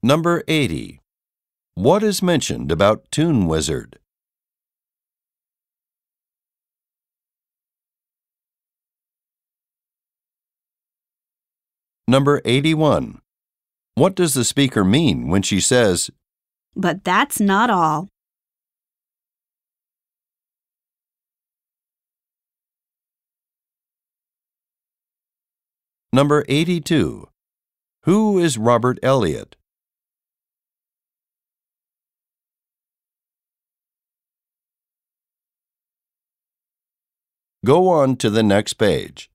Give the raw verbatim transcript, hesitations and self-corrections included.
Number eighty. What is mentioned about Toon Wizard? Number eighty-one. What does the speaker mean when she says, "But that's not all"? Number eighty-two. Who is Robert Elliott? Go on to the next page.